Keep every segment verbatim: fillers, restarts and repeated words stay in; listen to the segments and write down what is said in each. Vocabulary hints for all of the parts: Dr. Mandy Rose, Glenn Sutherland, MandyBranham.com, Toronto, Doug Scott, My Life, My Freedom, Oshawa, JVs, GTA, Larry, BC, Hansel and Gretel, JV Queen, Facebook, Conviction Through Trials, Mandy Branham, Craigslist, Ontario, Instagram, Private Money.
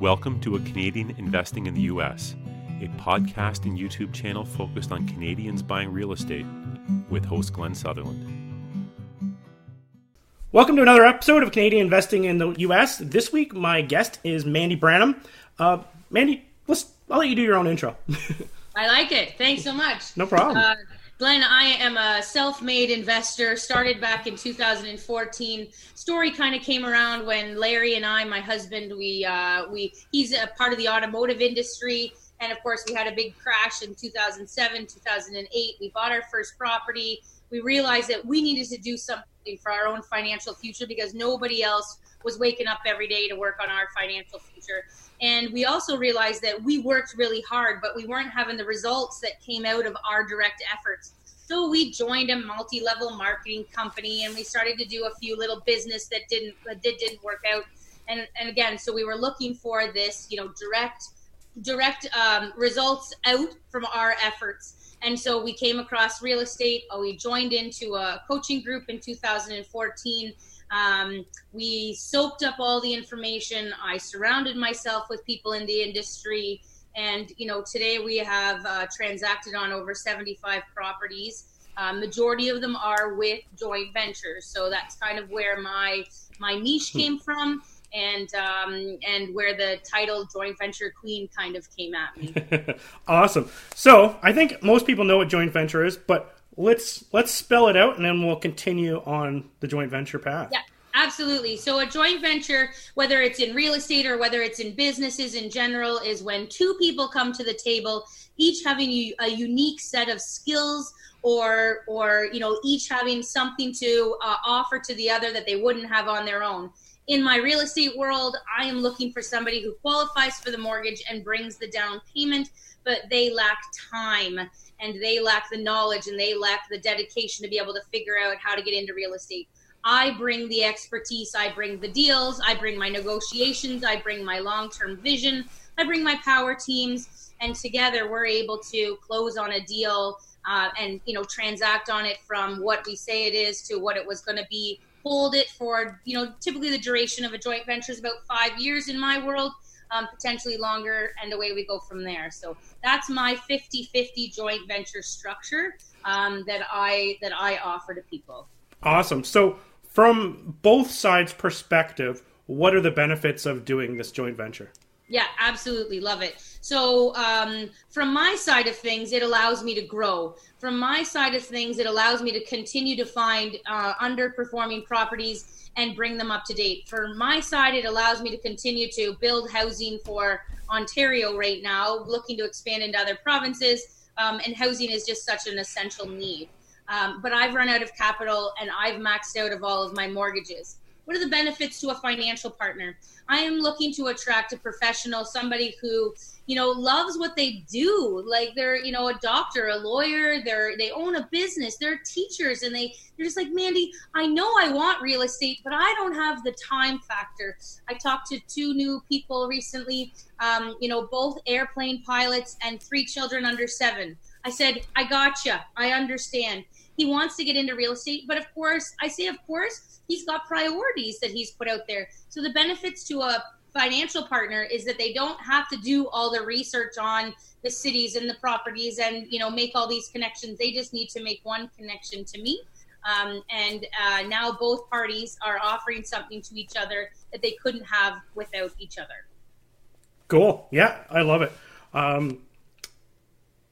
Welcome to A Canadian Investing in the U S, a podcast and YouTube channel focused on Canadians buying real estate with host Glenn Sutherland. Welcome to another episode of Canadian Investing in the U S. This week, my guest is Mandy Branham. Uh, Mandy, let's, I'll let you do your own intro. I like it. Thanks so much. No problem. Uh, Glenn, I am a self-made investor, started back in two thousand fourteen. Story kind of came around when Larry and I, my husband, we uh, we he's a part of the automotive industry. And of course, we had a big crash in two thousand seven, two thousand eight. We bought our first property. We realized that we needed to do something for our own financial future because nobody else was waking up every day to work on our financial future. And we also realized that we worked really hard, but we weren't having the results that came out of our direct efforts. So we joined a multi-level marketing company, and we started to do a few little business that didn't that didn't work out. And and again, so we were looking for this, you know, direct direct um, results out from our efforts. And so we came across real estate. We joined into a coaching group in two thousand fourteen. Um, we soaked up all the information. I surrounded myself with people in the industry. And, you know, today we have uh, transacted on over seventy-five properties. Uh, majority of them are with joint ventures. So that's kind of where my my niche came from and um, and where the title Joint Venture Queen kind of came at me. Awesome. So I think most people know what joint venture is, but Let's let's spell it out, and then we'll continue on the joint venture path. Yeah, absolutely. So a joint venture, whether it's in real estate or whether it's in businesses in general, is when two people come to the table, each having a unique set of skills or, or you know, each having something to uh, offer to the other that they wouldn't have on their own. In my real estate world, I am looking for somebody who qualifies for the mortgage and brings the down payment, but they lack time and they lack the knowledge and they lack the dedication to be able to figure out how to get into real estate. I bring the expertise, I bring the deals, I bring my negotiations, I bring my long-term vision, I bring my power teams, and together we're able to close on a deal uh, and you know transact on it from what we say it is to what it was going to be. Hold it for, you know, typically the duration of a joint venture is about five years in my world, um, potentially longer, and away we go from there. So that's my fifty-fifty joint venture structure um, that I that I offer to people. Awesome. So from both sides' perspective, what are the benefits of doing this joint venture? Yeah, absolutely. Love it. So um, from my side of things, it allows me to grow. From my side of things, it allows me to continue to find uh, underperforming properties and bring them up to date. For my side, it allows me to continue to build housing for Ontario right now, looking to expand into other provinces. Um, and housing is just such an essential need. Um, but I've run out of capital and I've maxed out of all of my mortgages. What are the benefits to a financial partner? I am looking to attract a professional, somebody who, you know, loves what they do. Like they're, you know, a doctor, a lawyer, they're, they own a business, they're teachers, and they, they're just like, Mandy, I know I want real estate, but I don't have the time factor. I talked to two new people recently, um, you know, both airplane pilots and three children under seven. I said, I gotcha. I understand. He wants to get into real estate, but of course, I say, of course, he's got priorities that he's put out there. So the benefits to a financial partner is that they don't have to do all the research on the cities and the properties and, you know, make all these connections. They just need to make one connection to me. Um, and uh, now both parties are offering something to each other that they couldn't have without each other. Cool. Yeah, I love it. Um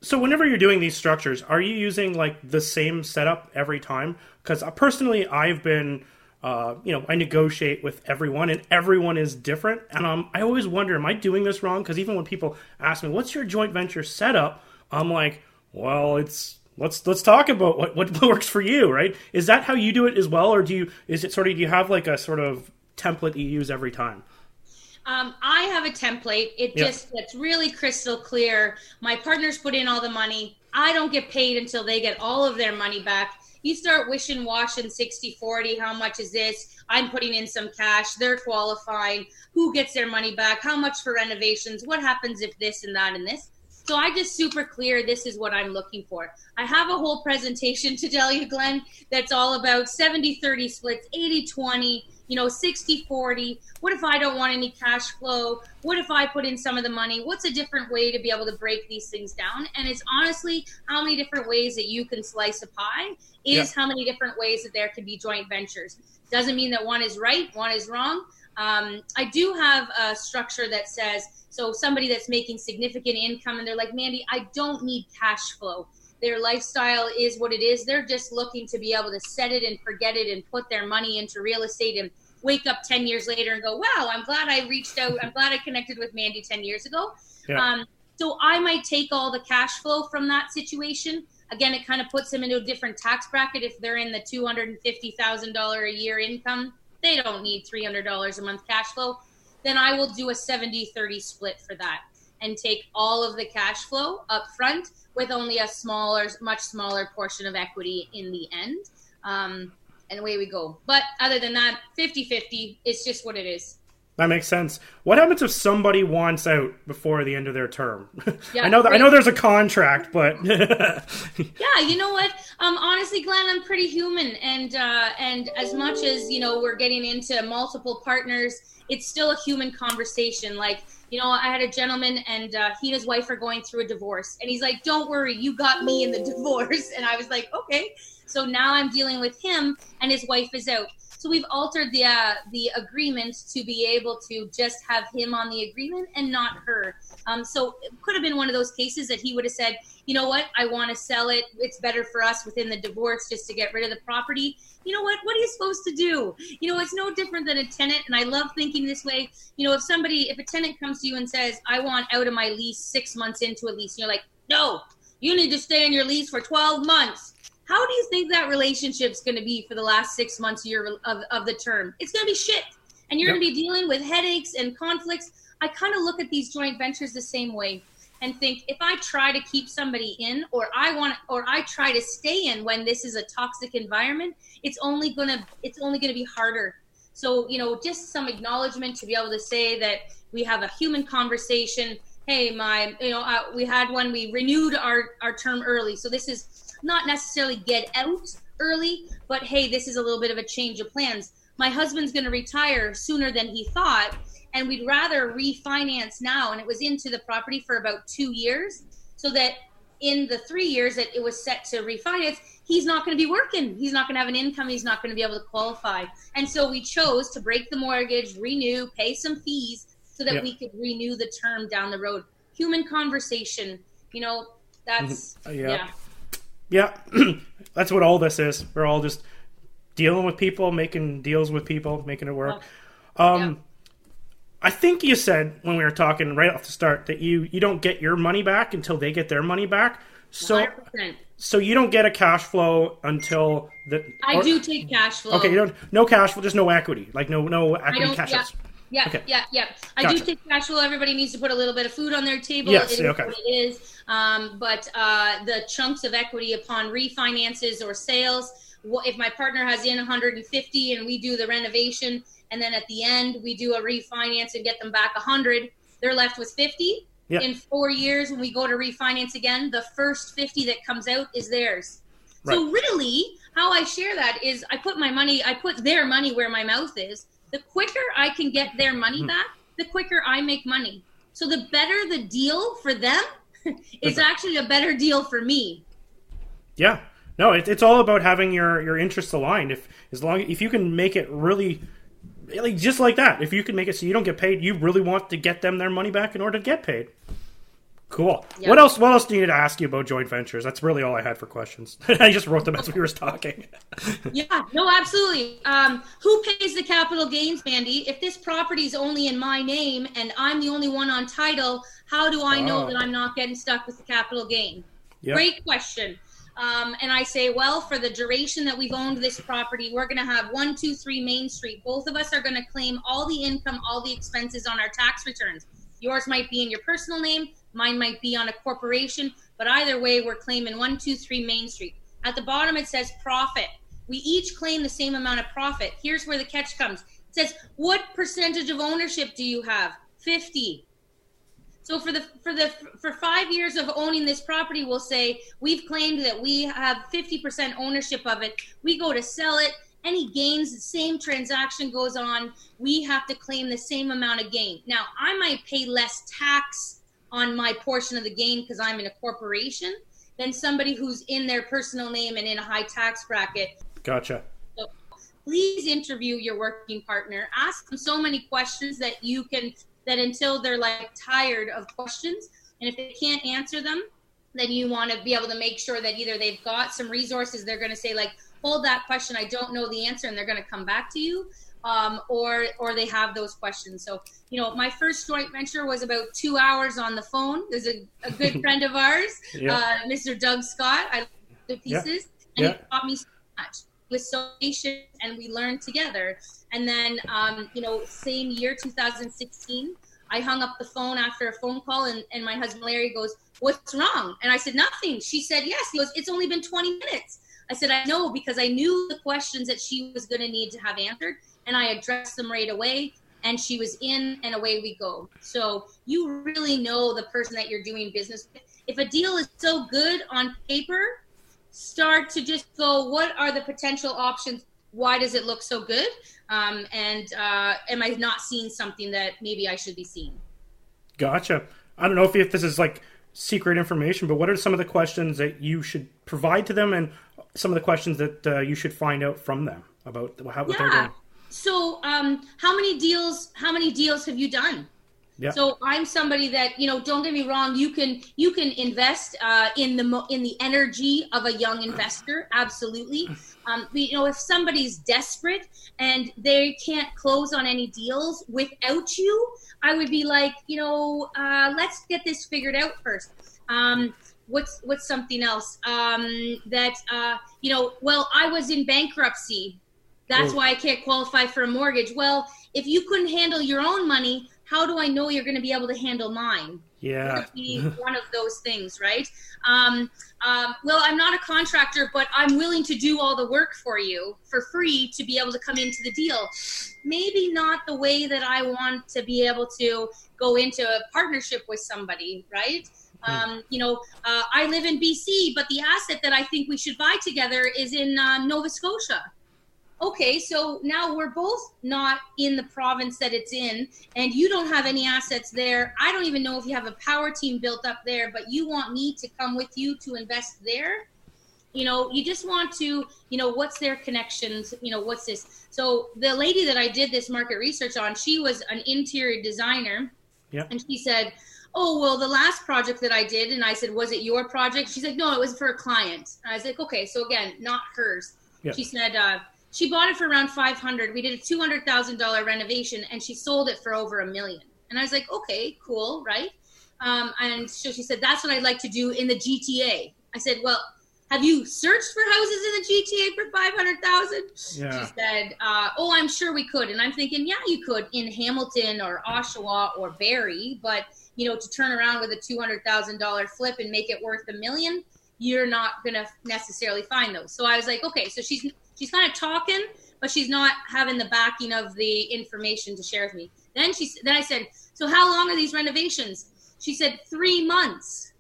So whenever you're doing these structures, are you using like the same setup every time? Because personally, I've been, uh, you know, I negotiate with everyone and everyone is different. And um, I always wonder, am I doing this wrong? Because even when people ask me, what's your joint venture setup? I'm like, well, it's let's let's talk about what, what works for you, right? Is that how you do it as well? Or do you is it sort of do you have like a sort of template you use every time? Um, I have a template. It just gets really crystal clear. My partners put in all the money. I don't get paid until they get all of their money back. You start wish and washing sixty forty. How much is this? I'm putting in some cash. They're qualifying. Who gets their money back? How much for renovations? What happens if this and that and this? So I just super clear, this is what I'm looking for. I have a whole presentation to tell you, Glenn, that's all about seventy thirty splits, eighty twenty, you know, sixty forty. What if I don't want any cash flow? What if I put in some of the money? What's a different way to be able to break these things down? And it's honestly how many different ways that you can slice a pie is yeah. how many different ways that there can be joint ventures. Doesn't mean that one is right, one is wrong. Um, I do have a structure that says, so somebody that's making significant income and they're like, Mandy, I don't need cash flow. Their lifestyle is what it is. They're just looking to be able to set it and forget it and put their money into real estate and wake up ten years later and go, wow, I'm glad I reached out. I'm glad I connected with Mandy ten years ago. Yeah. Um, so I might take all the cash flow from that situation. Again, it kind of puts them into a different tax bracket. If they're in the two hundred fifty thousand dollars a year income, they don't need three hundred dollars a month cash flow. Then I will do a seventy thirty split for that and take all of the cash flow up front with only a smaller, much smaller portion of equity in the end. Um, and away we go. But other than that, fifty fifty, it's just what it is. That makes sense. What happens if somebody wants out before the end of their term? Yeah, I know that, right. I know there's a contract, but yeah, you know what? Um, honestly, Glenn, I'm pretty human, and uh, and as much as, you know, we're getting into multiple partners, it's still a human conversation. Like, you know, I had a gentleman, and uh, he and his wife are going through a divorce, and he's like, "Don't worry, you got me in the divorce," and I was like, "Okay." So now I'm dealing with him, and his wife is out. So we've altered the uh, the agreement to be able to just have him on the agreement and not her. Um, so it could have been one of those cases that he would have said, you know what, I want to sell it. It's better for us within the divorce just to get rid of the property. You know what, what are you supposed to do? You know, it's no different than a tenant. And I love thinking this way. You know, if somebody, if a tenant comes to you and says, I want out of my lease six months into a lease, and you're like, no, you need to stay in your lease for twelve months. How do you think that relationship's going to be for the last six months year of, of the term? It's going to be shit. And you're yep. going to be dealing with headaches and conflicts. I kind of look at these joint ventures the same way and think, if I try to keep somebody in, or I want, or I try to stay in when this is a toxic environment, it's only going to, it's only going to be harder. So, you know, just some acknowledgement to be able to say that we have a human conversation. Hey, my, you know, uh, we had one, we renewed our, our term early. So this is, not necessarily get out early, but hey, this is a little bit of a change of plans. My husband's going to retire sooner than he thought, and we'd rather refinance now. And it was into the property for about two years, so that in the three years that it was set to refinance, he's not going to be working. He's not going to have an income. He's not going to be able to qualify. And so we chose to break the mortgage, renew, pay some fees so that yeah. we could renew the term down the road. Human conversation, you know, that's, yeah. yeah. Yeah, that's what all this is. We're all just dealing with people, making deals with people, making it work. Um, yeah. I think you said when we were talking right off the start that you, you don't get your money back until they get their money back. So one hundred percent. So you don't get a cash flow until the. I or, do take cash flow. Okay, you don't no cash flow, just no equity, like no no equity cash. Yeah. Yeah, okay. yeah, yeah. I gotcha. do think cash flow. Everybody needs to put a little bit of food on their table. Yes, it is okay. what it is. Um, but uh, the chunks of equity upon refinances or sales, if my partner has in one hundred fifty and we do the renovation, and then at the end we do a refinance and get them back one hundred, they're left with fifty. Yep. In four years when we go to refinance again, the first fifty that comes out is theirs. Right. So really how I share that is I put my money, I put their money where my mouth is. The quicker I can get their money back, the quicker I make money. So the better the deal for them is actually a better deal for me. Yeah. No, it, it's all about having your, your interests aligned. If as long if you can make it really, really just like that, if you can make it so you don't get paid, you really want to get them their money back in order to get paid. Cool. Yeah. What else? What else do you need to ask you about joint ventures? That's really all I had for questions. I just wrote them as we were talking. Yeah. No. Absolutely. Um, who pays the capital gains, Mandy? If this property is only in my name and I'm the only one on title, how do I know oh. that I'm not getting stuck with the capital gain? Yep. Great question. Um, and I say, well, for the duration that we've owned this property, we're going to have one, two, three Main Street. Both of us are going to claim all the income, all the expenses on our tax returns. Yours might be in your personal name. Mine might be on a corporation, but either way, we're claiming one two three Main Street. At the bottom, it says profit. We each claim the same amount of profit. Here's where the catch comes. It says, what percentage of ownership do you have? fifty. So for the for the for five years of owning this property, we'll say we've claimed that we have fifty percent ownership of it. We go to sell it, any gains, the same transaction goes on. We have to claim the same amount of gain. Now, I might pay less tax on my portion of the gain because I'm in a corporation than somebody who's in their personal name and in a high tax bracket. Gotcha. So please interview your working partner. Ask them so many questions that you can, that until they're like tired of questions. And if they can't answer them, then you want to be able to make sure that either they've got some resources, they're going to say like, hold that question, I don't know the answer, and they're going to come back to you, um, or or they have those questions. So, you know, my first joint venture was about two hours on the phone. There's a, a good friend of ours, yeah. uh, Mister Doug Scott. I love the pieces, yeah. and yeah. it taught me so much. He was so patient, and we learned together. And then, um, you know, same year, two thousand sixteen, I hung up the phone after a phone call, and, and my husband Larry goes, what's wrong? And I said, nothing. She said, yes. He goes, it's only been twenty minutes. I said, I know, because I knew the questions that she was going to need to have answered, and I addressed them right away, and she was in, and away we go. So you really know the person that you're doing business with. If a deal is so good on paper, start to just go, what are the potential options? Why does it look so good? Um, and uh, am I not seeing something that maybe I should be seeing? Gotcha. I don't know if, if this is like secret information, but what are some of the questions that you should provide to them, and some of the questions that uh, you should find out from them about how, what yeah. they're doing? So um, how many deals, how many deals have you done? Yeah. So I'm somebody that, you know, don't get me wrong, you can, you can invest uh, in the, in the energy of a young investor. Absolutely. Um, but, you know, if somebody's desperate and they can't close on any deals without you, I would be like, you know, uh, let's get this figured out first. Um, What's what's something else um, that, uh, you know, well, I was in bankruptcy. That's oh. why I can't qualify for a mortgage. Well, if you couldn't handle your own money, how do I know you're going to be able to handle mine? Yeah. Be one of those things, right? Um, um, well, I'm not a contractor, but I'm willing to do all the work for you for free to be able to come into the deal. Maybe not the way that I want to be able to go into a partnership with somebody, right? Um, you know, uh, I live in B C, but the asset that I think we should buy together is in uh, Nova Scotia. Okay, so now we're both not in the province that it's in, and you don't have any assets there. I don't even know if you have a power team built up there, but you want me to come with you to invest there? You know, you just want to, you know, what's their connections? You know, what's this? So the lady that I did this market research on, she was an interior designer, yep. and she said, oh, well, the last project that I did, and I said, was it your project? She's like, no, it was for a client. And I was like, okay, so again, not hers. Yeah. She said, uh, she bought it for around five hundred. We did a two hundred thousand dollars renovation, and she sold it for over a million. And I was like, okay, cool, right? Um, and so she said, that's what I'd like to do in the G T A. I said, well, have you searched for houses in the G T A for five hundred thousand? Yeah. She said, uh, oh, I'm sure we could. And I'm thinking, yeah, you could in Hamilton or Oshawa or Barrie, but you know, to turn around with a two hundred thousand dollars flip and make it worth a million, you're not going to necessarily find those. So I was like, okay, so she's she's kind of talking, but she's not having the backing of the information to share with me. Then she then I said, so how long are these renovations? She said, three months.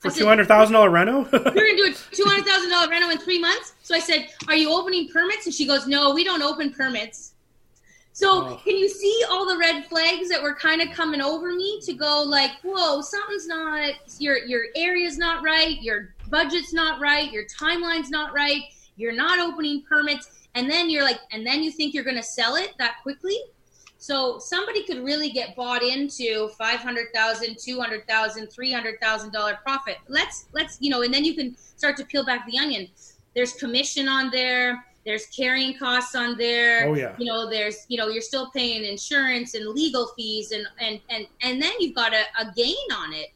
For two hundred thousand dollars reno? You're going to do a two hundred thousand dollars reno in three months? So I said, are you opening permits? And she goes, no, we don't open permits. So can you see all the red flags that were kind of coming over me to go like, whoa, something's not, your your area's not right, your budget's not right, your timeline's not right, you're not opening permits, and then you're like, and then you think you're going to sell it that quickly? So somebody could really get bought into five hundred thousand dollars, two hundred thousand dollars, three hundred thousand dollars profit. Let's, let's, you know, and then you can start to peel back the onion. There's commission on there. There's carrying costs on there. Oh, yeah. You know, there's, you know, you're still paying insurance and legal fees and, and, and, and then you've got a, a gain on it.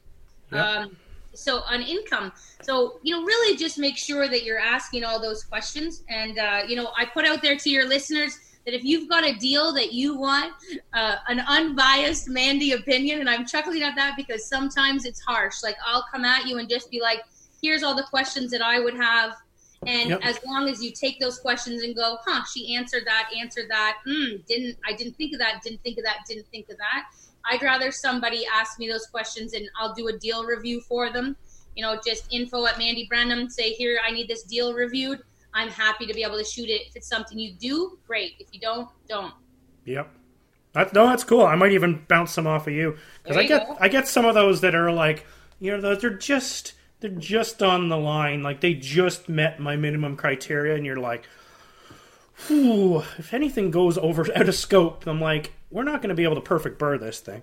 Yep. Um, so on income. So, you know, really just make sure that you're asking all those questions. And, uh, you know, I put out there to your listeners that if you've got a deal that you want uh, an unbiased Mandy opinion, and I'm chuckling at that because sometimes it's harsh. Like I'll come at you and just be like, here's all the questions that I would have. And yep. as long as you take those questions and go, huh, she answered that, answered that, mm, didn't, I didn't think of that, didn't think of that, didn't think of that. I'd rather somebody ask me those questions and I'll do a deal review for them. You know, just info at Mandy Branham, say here, I need this deal reviewed. I'm happy to be able to shoot it. If it's something you do, great. If you don't, don't. Yep. That's, no, that's cool. I might even bounce some off of you, because I get go. I get some of those that are like, you know, they're just they're just on the line, like they just met my minimum criteria, and you're like, whew, if anything goes over out of scope, I'm like, we're not going to be able to perfect burr this thing.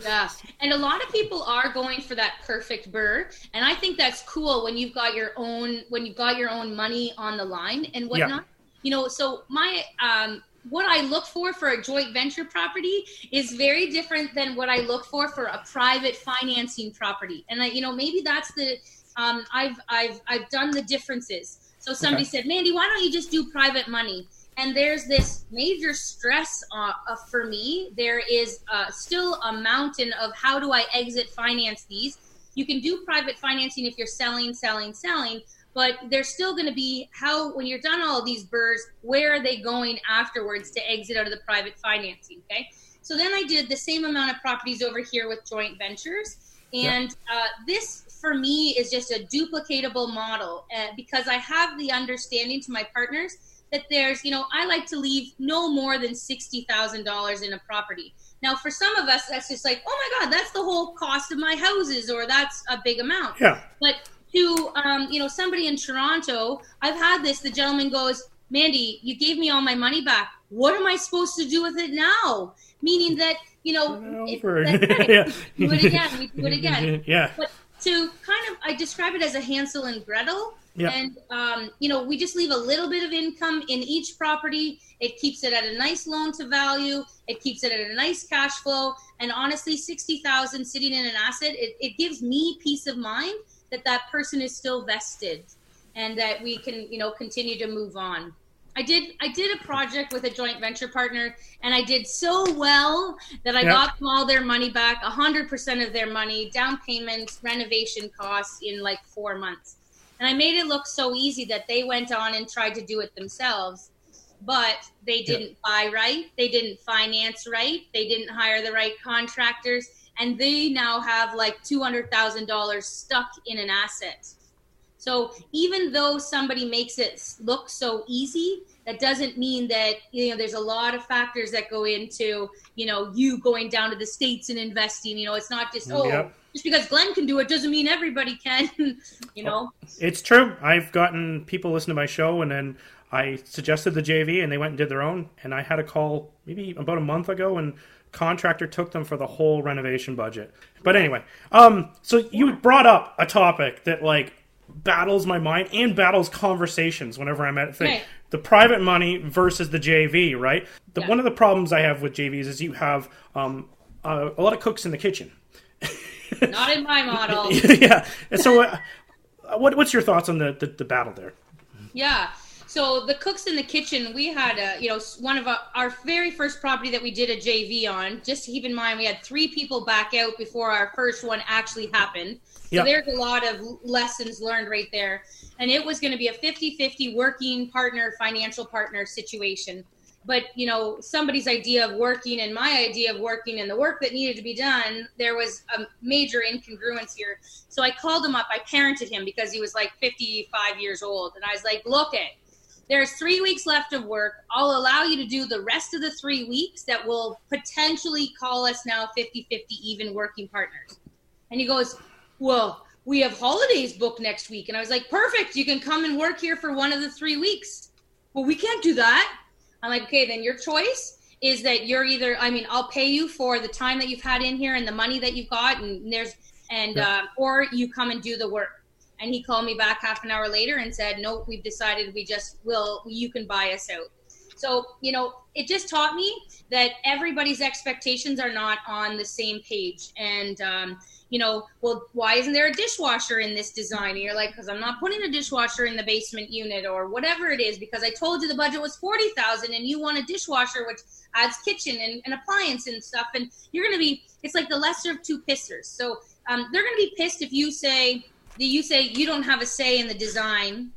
Yeah, and a lot of people are going for that perfect burr, and I think that's cool when you've got your own when you've got your own money on the line and whatnot. Yeah. You know, so my um. What I look for for a joint venture property is very different than what I look for for a private financing property. And I, you know, maybe that's the, um, I've, I've, I've done the differences. So somebody okay. said, Mandy, why don't you just do private money? And there's this major stress uh, uh, for me. There is uh, still a mountain of how do I exit finance these? You can do private financing if you're selling, selling, selling. But there's still going to be how, when you're done all these burrs, where are they going afterwards to exit out of the private financing, okay? So then I did the same amount of properties over here with joint ventures. And yeah. uh, this, for me, is just a duplicatable model uh, because I have the understanding to my partners that there's, you know, I like to leave no more than sixty thousand dollars in a property. Now, for some of us, that's just like, oh, my God, that's the whole cost of my houses, or that's a big amount. Yeah. But to, um, you know, somebody in Toronto, I've had this, the gentleman goes, Mandy, you gave me all my money back. What am I supposed to do with it now? Meaning that, you know, it, that's right. yeah. we do it again, we do it again. Yeah. But to kind of, I describe it as a Hansel and Gretel. Yeah. And, um, you know, we just leave a little bit of income in each property. It keeps it at a nice loan to value. It keeps it at a nice cash flow. And honestly, sixty thousand dollars sitting in an asset, it, it gives me peace of mind that that person is still vested and that we can, you know, continue to move on. I did I did a project with a joint venture partner, and I did so well that I yep. got them all their money back, one hundred percent of their money, down payment, renovation costs in like four months. And I made it look so easy that they went on and tried to do it themselves, but they didn't yep. buy right, they didn't finance right, they didn't hire the right contractors. And they now have like two hundred thousand dollars stuck in an asset. So even though somebody makes it look so easy, that doesn't mean that, you know, there's a lot of factors that go into, you know, you going down to the States and investing. You know, it's not just, oh, yep. just because Glenn can do it doesn't mean everybody can, you know. It's true. I've gotten people listen to my show, and then I suggested the J V and they went and did their own. And I had a call maybe about a month ago, and contractor took them for the whole renovation budget. But anyway, um, so you brought up a topic that like battles my mind and battles conversations whenever I'm at things. Right. The private money versus the J V, right? The, yeah. One of the problems I have with J Vs is you have um, uh, a lot of cooks in the kitchen. Not in my model. Yeah. And so uh, what what's your thoughts on the, the, the battle there? Yeah. So the cooks in the kitchen, we had, a, you know, one of our, our very first property that we did a J V on, just to keep in mind, we had three people back out before our first one actually happened. So yep. there's a lot of lessons learned right there. And it was going to be a fifty-fifty working partner, financial partner situation. But, you know, somebody's idea of working and my idea of working and the work that needed to be done, there was a major incongruence here. So I called him up. I parented him because he was like fifty-five years old. And I was like, look it. There's three weeks left of work. I'll allow you to do the rest of the three weeks that will potentially call us now fifty-fifty even working partners. And he goes, well, we have holidays booked next week. And I was like, perfect. You can come and work here for one of the three weeks. Well, we can't do that. I'm like, okay, then your choice is that you're either, I mean, I'll pay you for the time that you've had in here and the money that you've got. And there's, and, yeah. uh, or you come and do the work. And he called me back half an hour later and said, nope, we've decided we just will, you can buy us out. So, you know, it just taught me that everybody's expectations are not on the same page. And, um, you know, well, why isn't there a dishwasher in this design? And you're like, because I'm not putting a dishwasher in the basement unit or whatever it is, because I told you the budget was forty thousand dollars and you want a dishwasher, which adds kitchen and, and appliance and stuff. And you're going to be, it's like the lesser of two pissers. So um, they're going to be pissed if you say, you say you don't have a say in the design,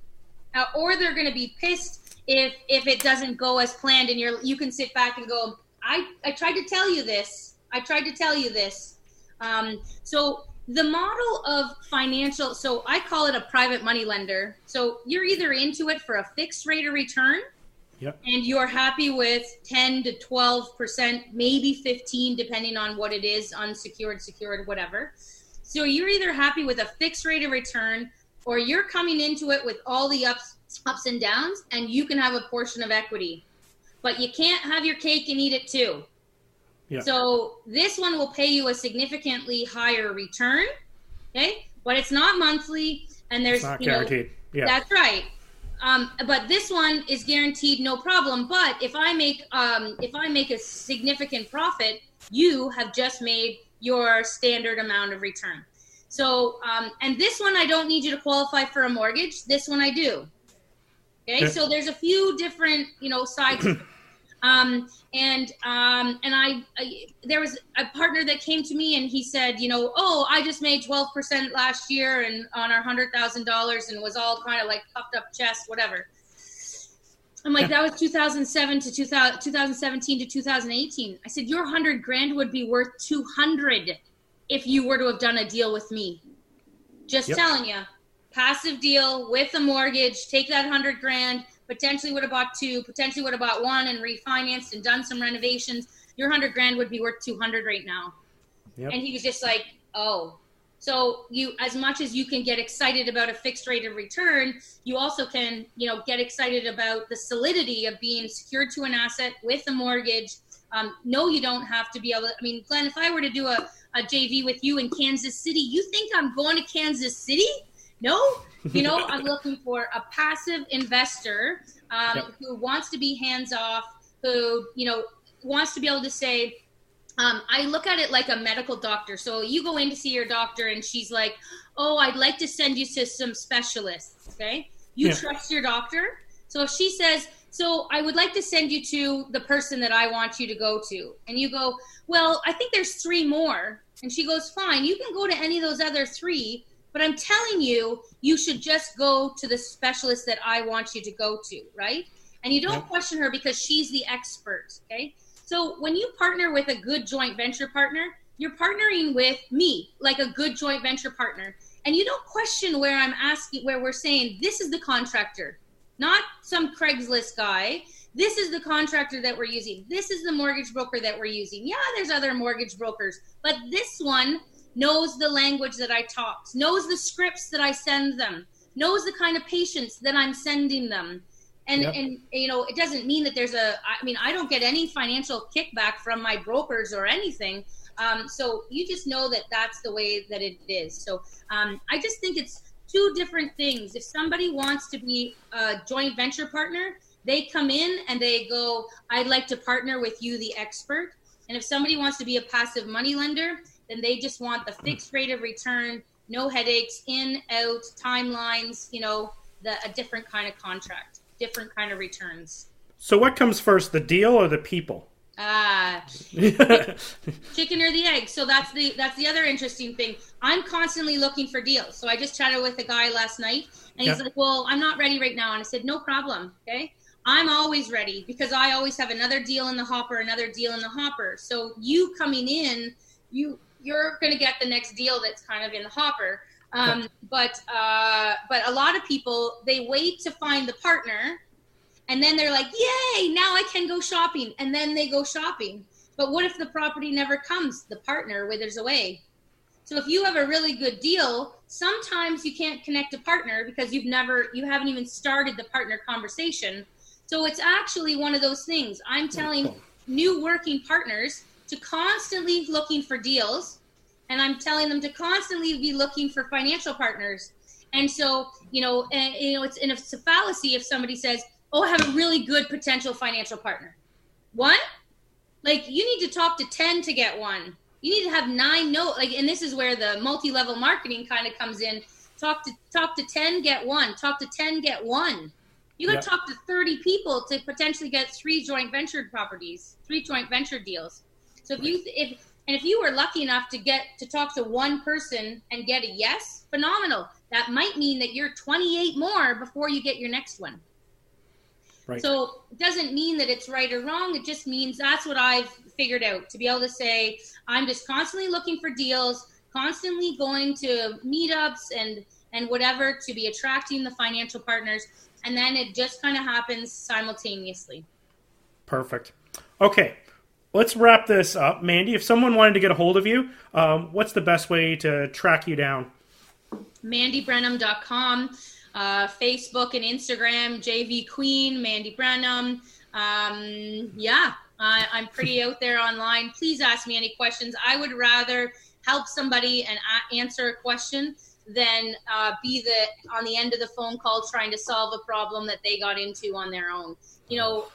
uh, or they're going to be pissed if if it doesn't go as planned and you're you can sit back and go, I, I tried to tell you this. I tried to tell you this. Um, so the model of financial, so I call it a private money lender. So you're either into it for a fixed rate of return, yep, and you're happy with ten to twelve percent, maybe fifteen, depending on what it is, unsecured, secured, whatever. So you're either happy with a fixed rate of return, or you're coming into it with all the ups, ups and downs, and you can have a portion of equity, but you can't have your cake and eat it too. Yeah. So this one will pay you a significantly higher return, okay? But it's not monthly, and there's, it's not you guaranteed. Know, yeah. That's right. Um, but this one is guaranteed, no problem. But if I make um, if I make a significant profit, you have just made your standard amount of return. So um, and this one I don't need you to qualify for a mortgage. This one I do. Okay, yeah. So there's a few different you know sides. Um, and, um, and I, I, there was a partner that came to me and he said, you know, oh, I just made twelve percent last year and on our hundred thousand dollars and was all kind of like puffed up chest, whatever. I'm like, yeah. That was two thousand seven to two thousand, two thousand seventeen to two thousand eighteen. I said, your hundred grand would be worth two hundred if you were to have done a deal with me. Just yep. telling you, passive deal with a mortgage, take that hundred grand, potentially would have bought two, potentially would have bought one and refinanced and done some renovations. Your hundred grand would be worth two hundred right now. Yep. And he was just like, oh, so you, as much as you can get excited about a fixed rate of return, you also can, you know, get excited about the solidity of being secured to an asset with a mortgage. Um, no, you don't have to be able to, I mean, Glenn, if I were to do a, a J V with you in Kansas City, you think I'm going to Kansas City? No, you know, I'm looking for a passive investor um, yep. who wants to be hands off, who, you know, wants to be able to say, um, I look at it like a medical doctor. So you go in to see your doctor and she's like, oh, I'd like to send you to some specialists. Okay. You yeah. trust your doctor. So if she says, so I would like to send you to the person that I want you to go to. And you go, well, I think there's three more. And she goes, fine, you can go to any of those other three. But I'm telling you, you should just go to the specialist that I want you to go to, right? And you don't yep. question her because she's the expert, okay? So when you partner with a good joint venture partner, you're partnering with me, like a good joint venture partner. And you don't question where I'm asking, where we're saying, this is the contractor, not some Craigslist guy. This is the contractor that we're using. This is the mortgage broker that we're using. Yeah, there's other mortgage brokers, but this one knows the language that I talk, knows the scripts that I send them, knows the kind of patients that I'm sending them. And, yep. and you know, it doesn't mean that there's a, I mean, I don't get any financial kickback from my brokers or anything. Um, so you just know that that's the way that it is. So um, I just think it's two different things. If somebody wants to be a joint venture partner, they come in and they go, I'd like to partner with you, the expert. And if somebody wants to be a passive money lender, then they just want the fixed rate of return, no headaches, in, out, timelines, you know, the, a different kind of contract, different kind of returns. So what comes first, the deal or the people? Ah, uh, chicken or the egg. So that's the that's the other interesting thing. I'm constantly looking for deals. So I just chatted with a guy last night, and he's yeah. like, well, I'm not ready right now. And I said, no problem, okay? I'm always ready because I always have another deal in the hopper, another deal in the hopper. So you coming in, you... you're going to get the next deal that's kind of in the hopper. Um, but uh, but a lot of people, they wait to find the partner, and then they're like, yay, now I can go shopping. And then they go shopping. But what if the property never comes? The partner withers away. So if you have a really good deal, sometimes you can't connect a partner because you've never, you haven't even started the partner conversation. So it's actually one of those things. I'm telling new working partners to constantly looking for deals, and I'm telling them to constantly be looking for financial partners. And so, you know, and, you know, it's, and it's a fallacy if somebody says, oh, I have a really good potential financial partner. One, like you need to talk to ten to get one. You need to have nine, no, like, and this is where the multi-level marketing kind of comes in. Talk to, talk to ten, get one. Talk to ten, get one. You got to yep. talk to thirty people to potentially get three joint venture properties, three joint venture deals. So if you if and if you were lucky enough to get to talk to one person and get a yes, phenomenal. That might mean that you're twenty-eight more before you get your next one. Right. So it doesn't mean that it's right or wrong. It just means that's what I've figured out, to be able to say, I'm just constantly looking for deals. constantly going to meetups and, and whatever to be attracting the financial partners. And then it just kind of happens simultaneously. Perfect. Okay. Let's wrap this up. Mandy, if someone wanted to get a hold of you, um, what's the best way to track you down? Mandy Branham dot com, uh, Facebook and Instagram, J V Queen, Mandy Branham. Um, yeah, I, I'm pretty out there online. Please ask me any questions. I would rather help somebody and answer a question than uh, be the on the end of the phone call trying to solve a problem that they got into on their own. You know,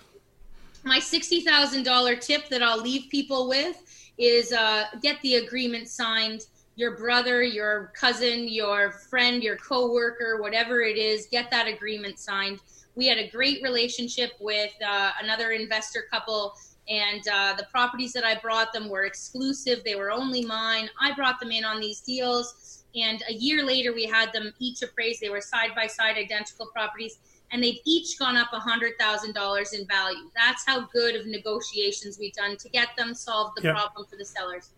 my sixty thousand dollars tip that I'll leave people with is uh, get the agreement signed. Your brother, your cousin, your friend, your coworker, whatever it is, get that agreement signed. We had a great relationship with uh, another investor couple, and uh, the properties that I brought them were exclusive. They were only mine. I brought them in on these deals, and a year later we had them each appraised. They were side-by-side identical properties, and they've each gone up one hundred thousand dollars in value. That's how good of negotiations we've done to get them solved the yep. problem for the sellers.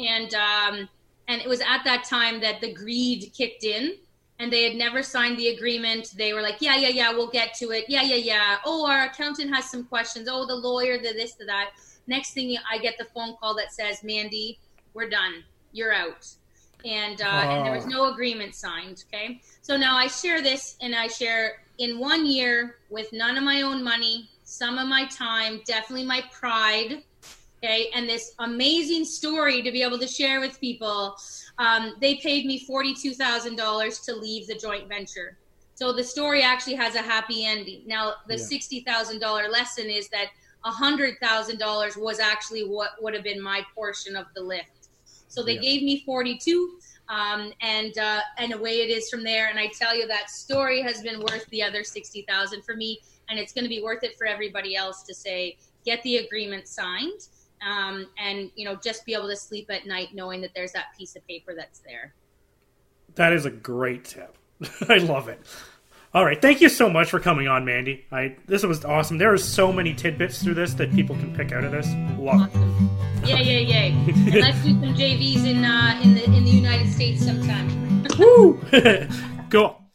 And um, and it was at that time that the greed kicked in, and they had never signed the agreement. They were like, yeah, yeah, yeah, we'll get to it. Yeah, yeah, yeah. Oh, our accountant has some questions. Oh, the lawyer, the this, the that. Next thing I get the phone call that says, Mandy, we're done. You're out. And, uh, oh. and there was no agreement signed, okay? So now I share this, and I share in one year with none of my own money, some of my time, definitely my pride, okay, and this amazing story to be able to share with people. Um, they paid me forty-two thousand dollars to leave the joint venture. So the story actually has a happy ending. Now, the yeah. sixty thousand dollars lesson is that one hundred thousand dollars was actually what would have been my portion of the lift. So they yeah. gave me forty-two. Um, and, uh, and away it is from there. And I tell you, that story has been worth the other sixty thousand for me, and it's going to be worth it for everybody else to say, get the agreement signed. Um, and you know, just be able to sleep at night knowing that there's that piece of paper that's there. That is a great tip. I love it. All right. Thank you so much for coming on, Mandy. I, this was awesome. There are so many tidbits through this that people can pick out of this. Love awesome. it. Yeah, yeah, yeah. And let's do some J Vs in uh, in the in the United States sometime. Woo! Cool.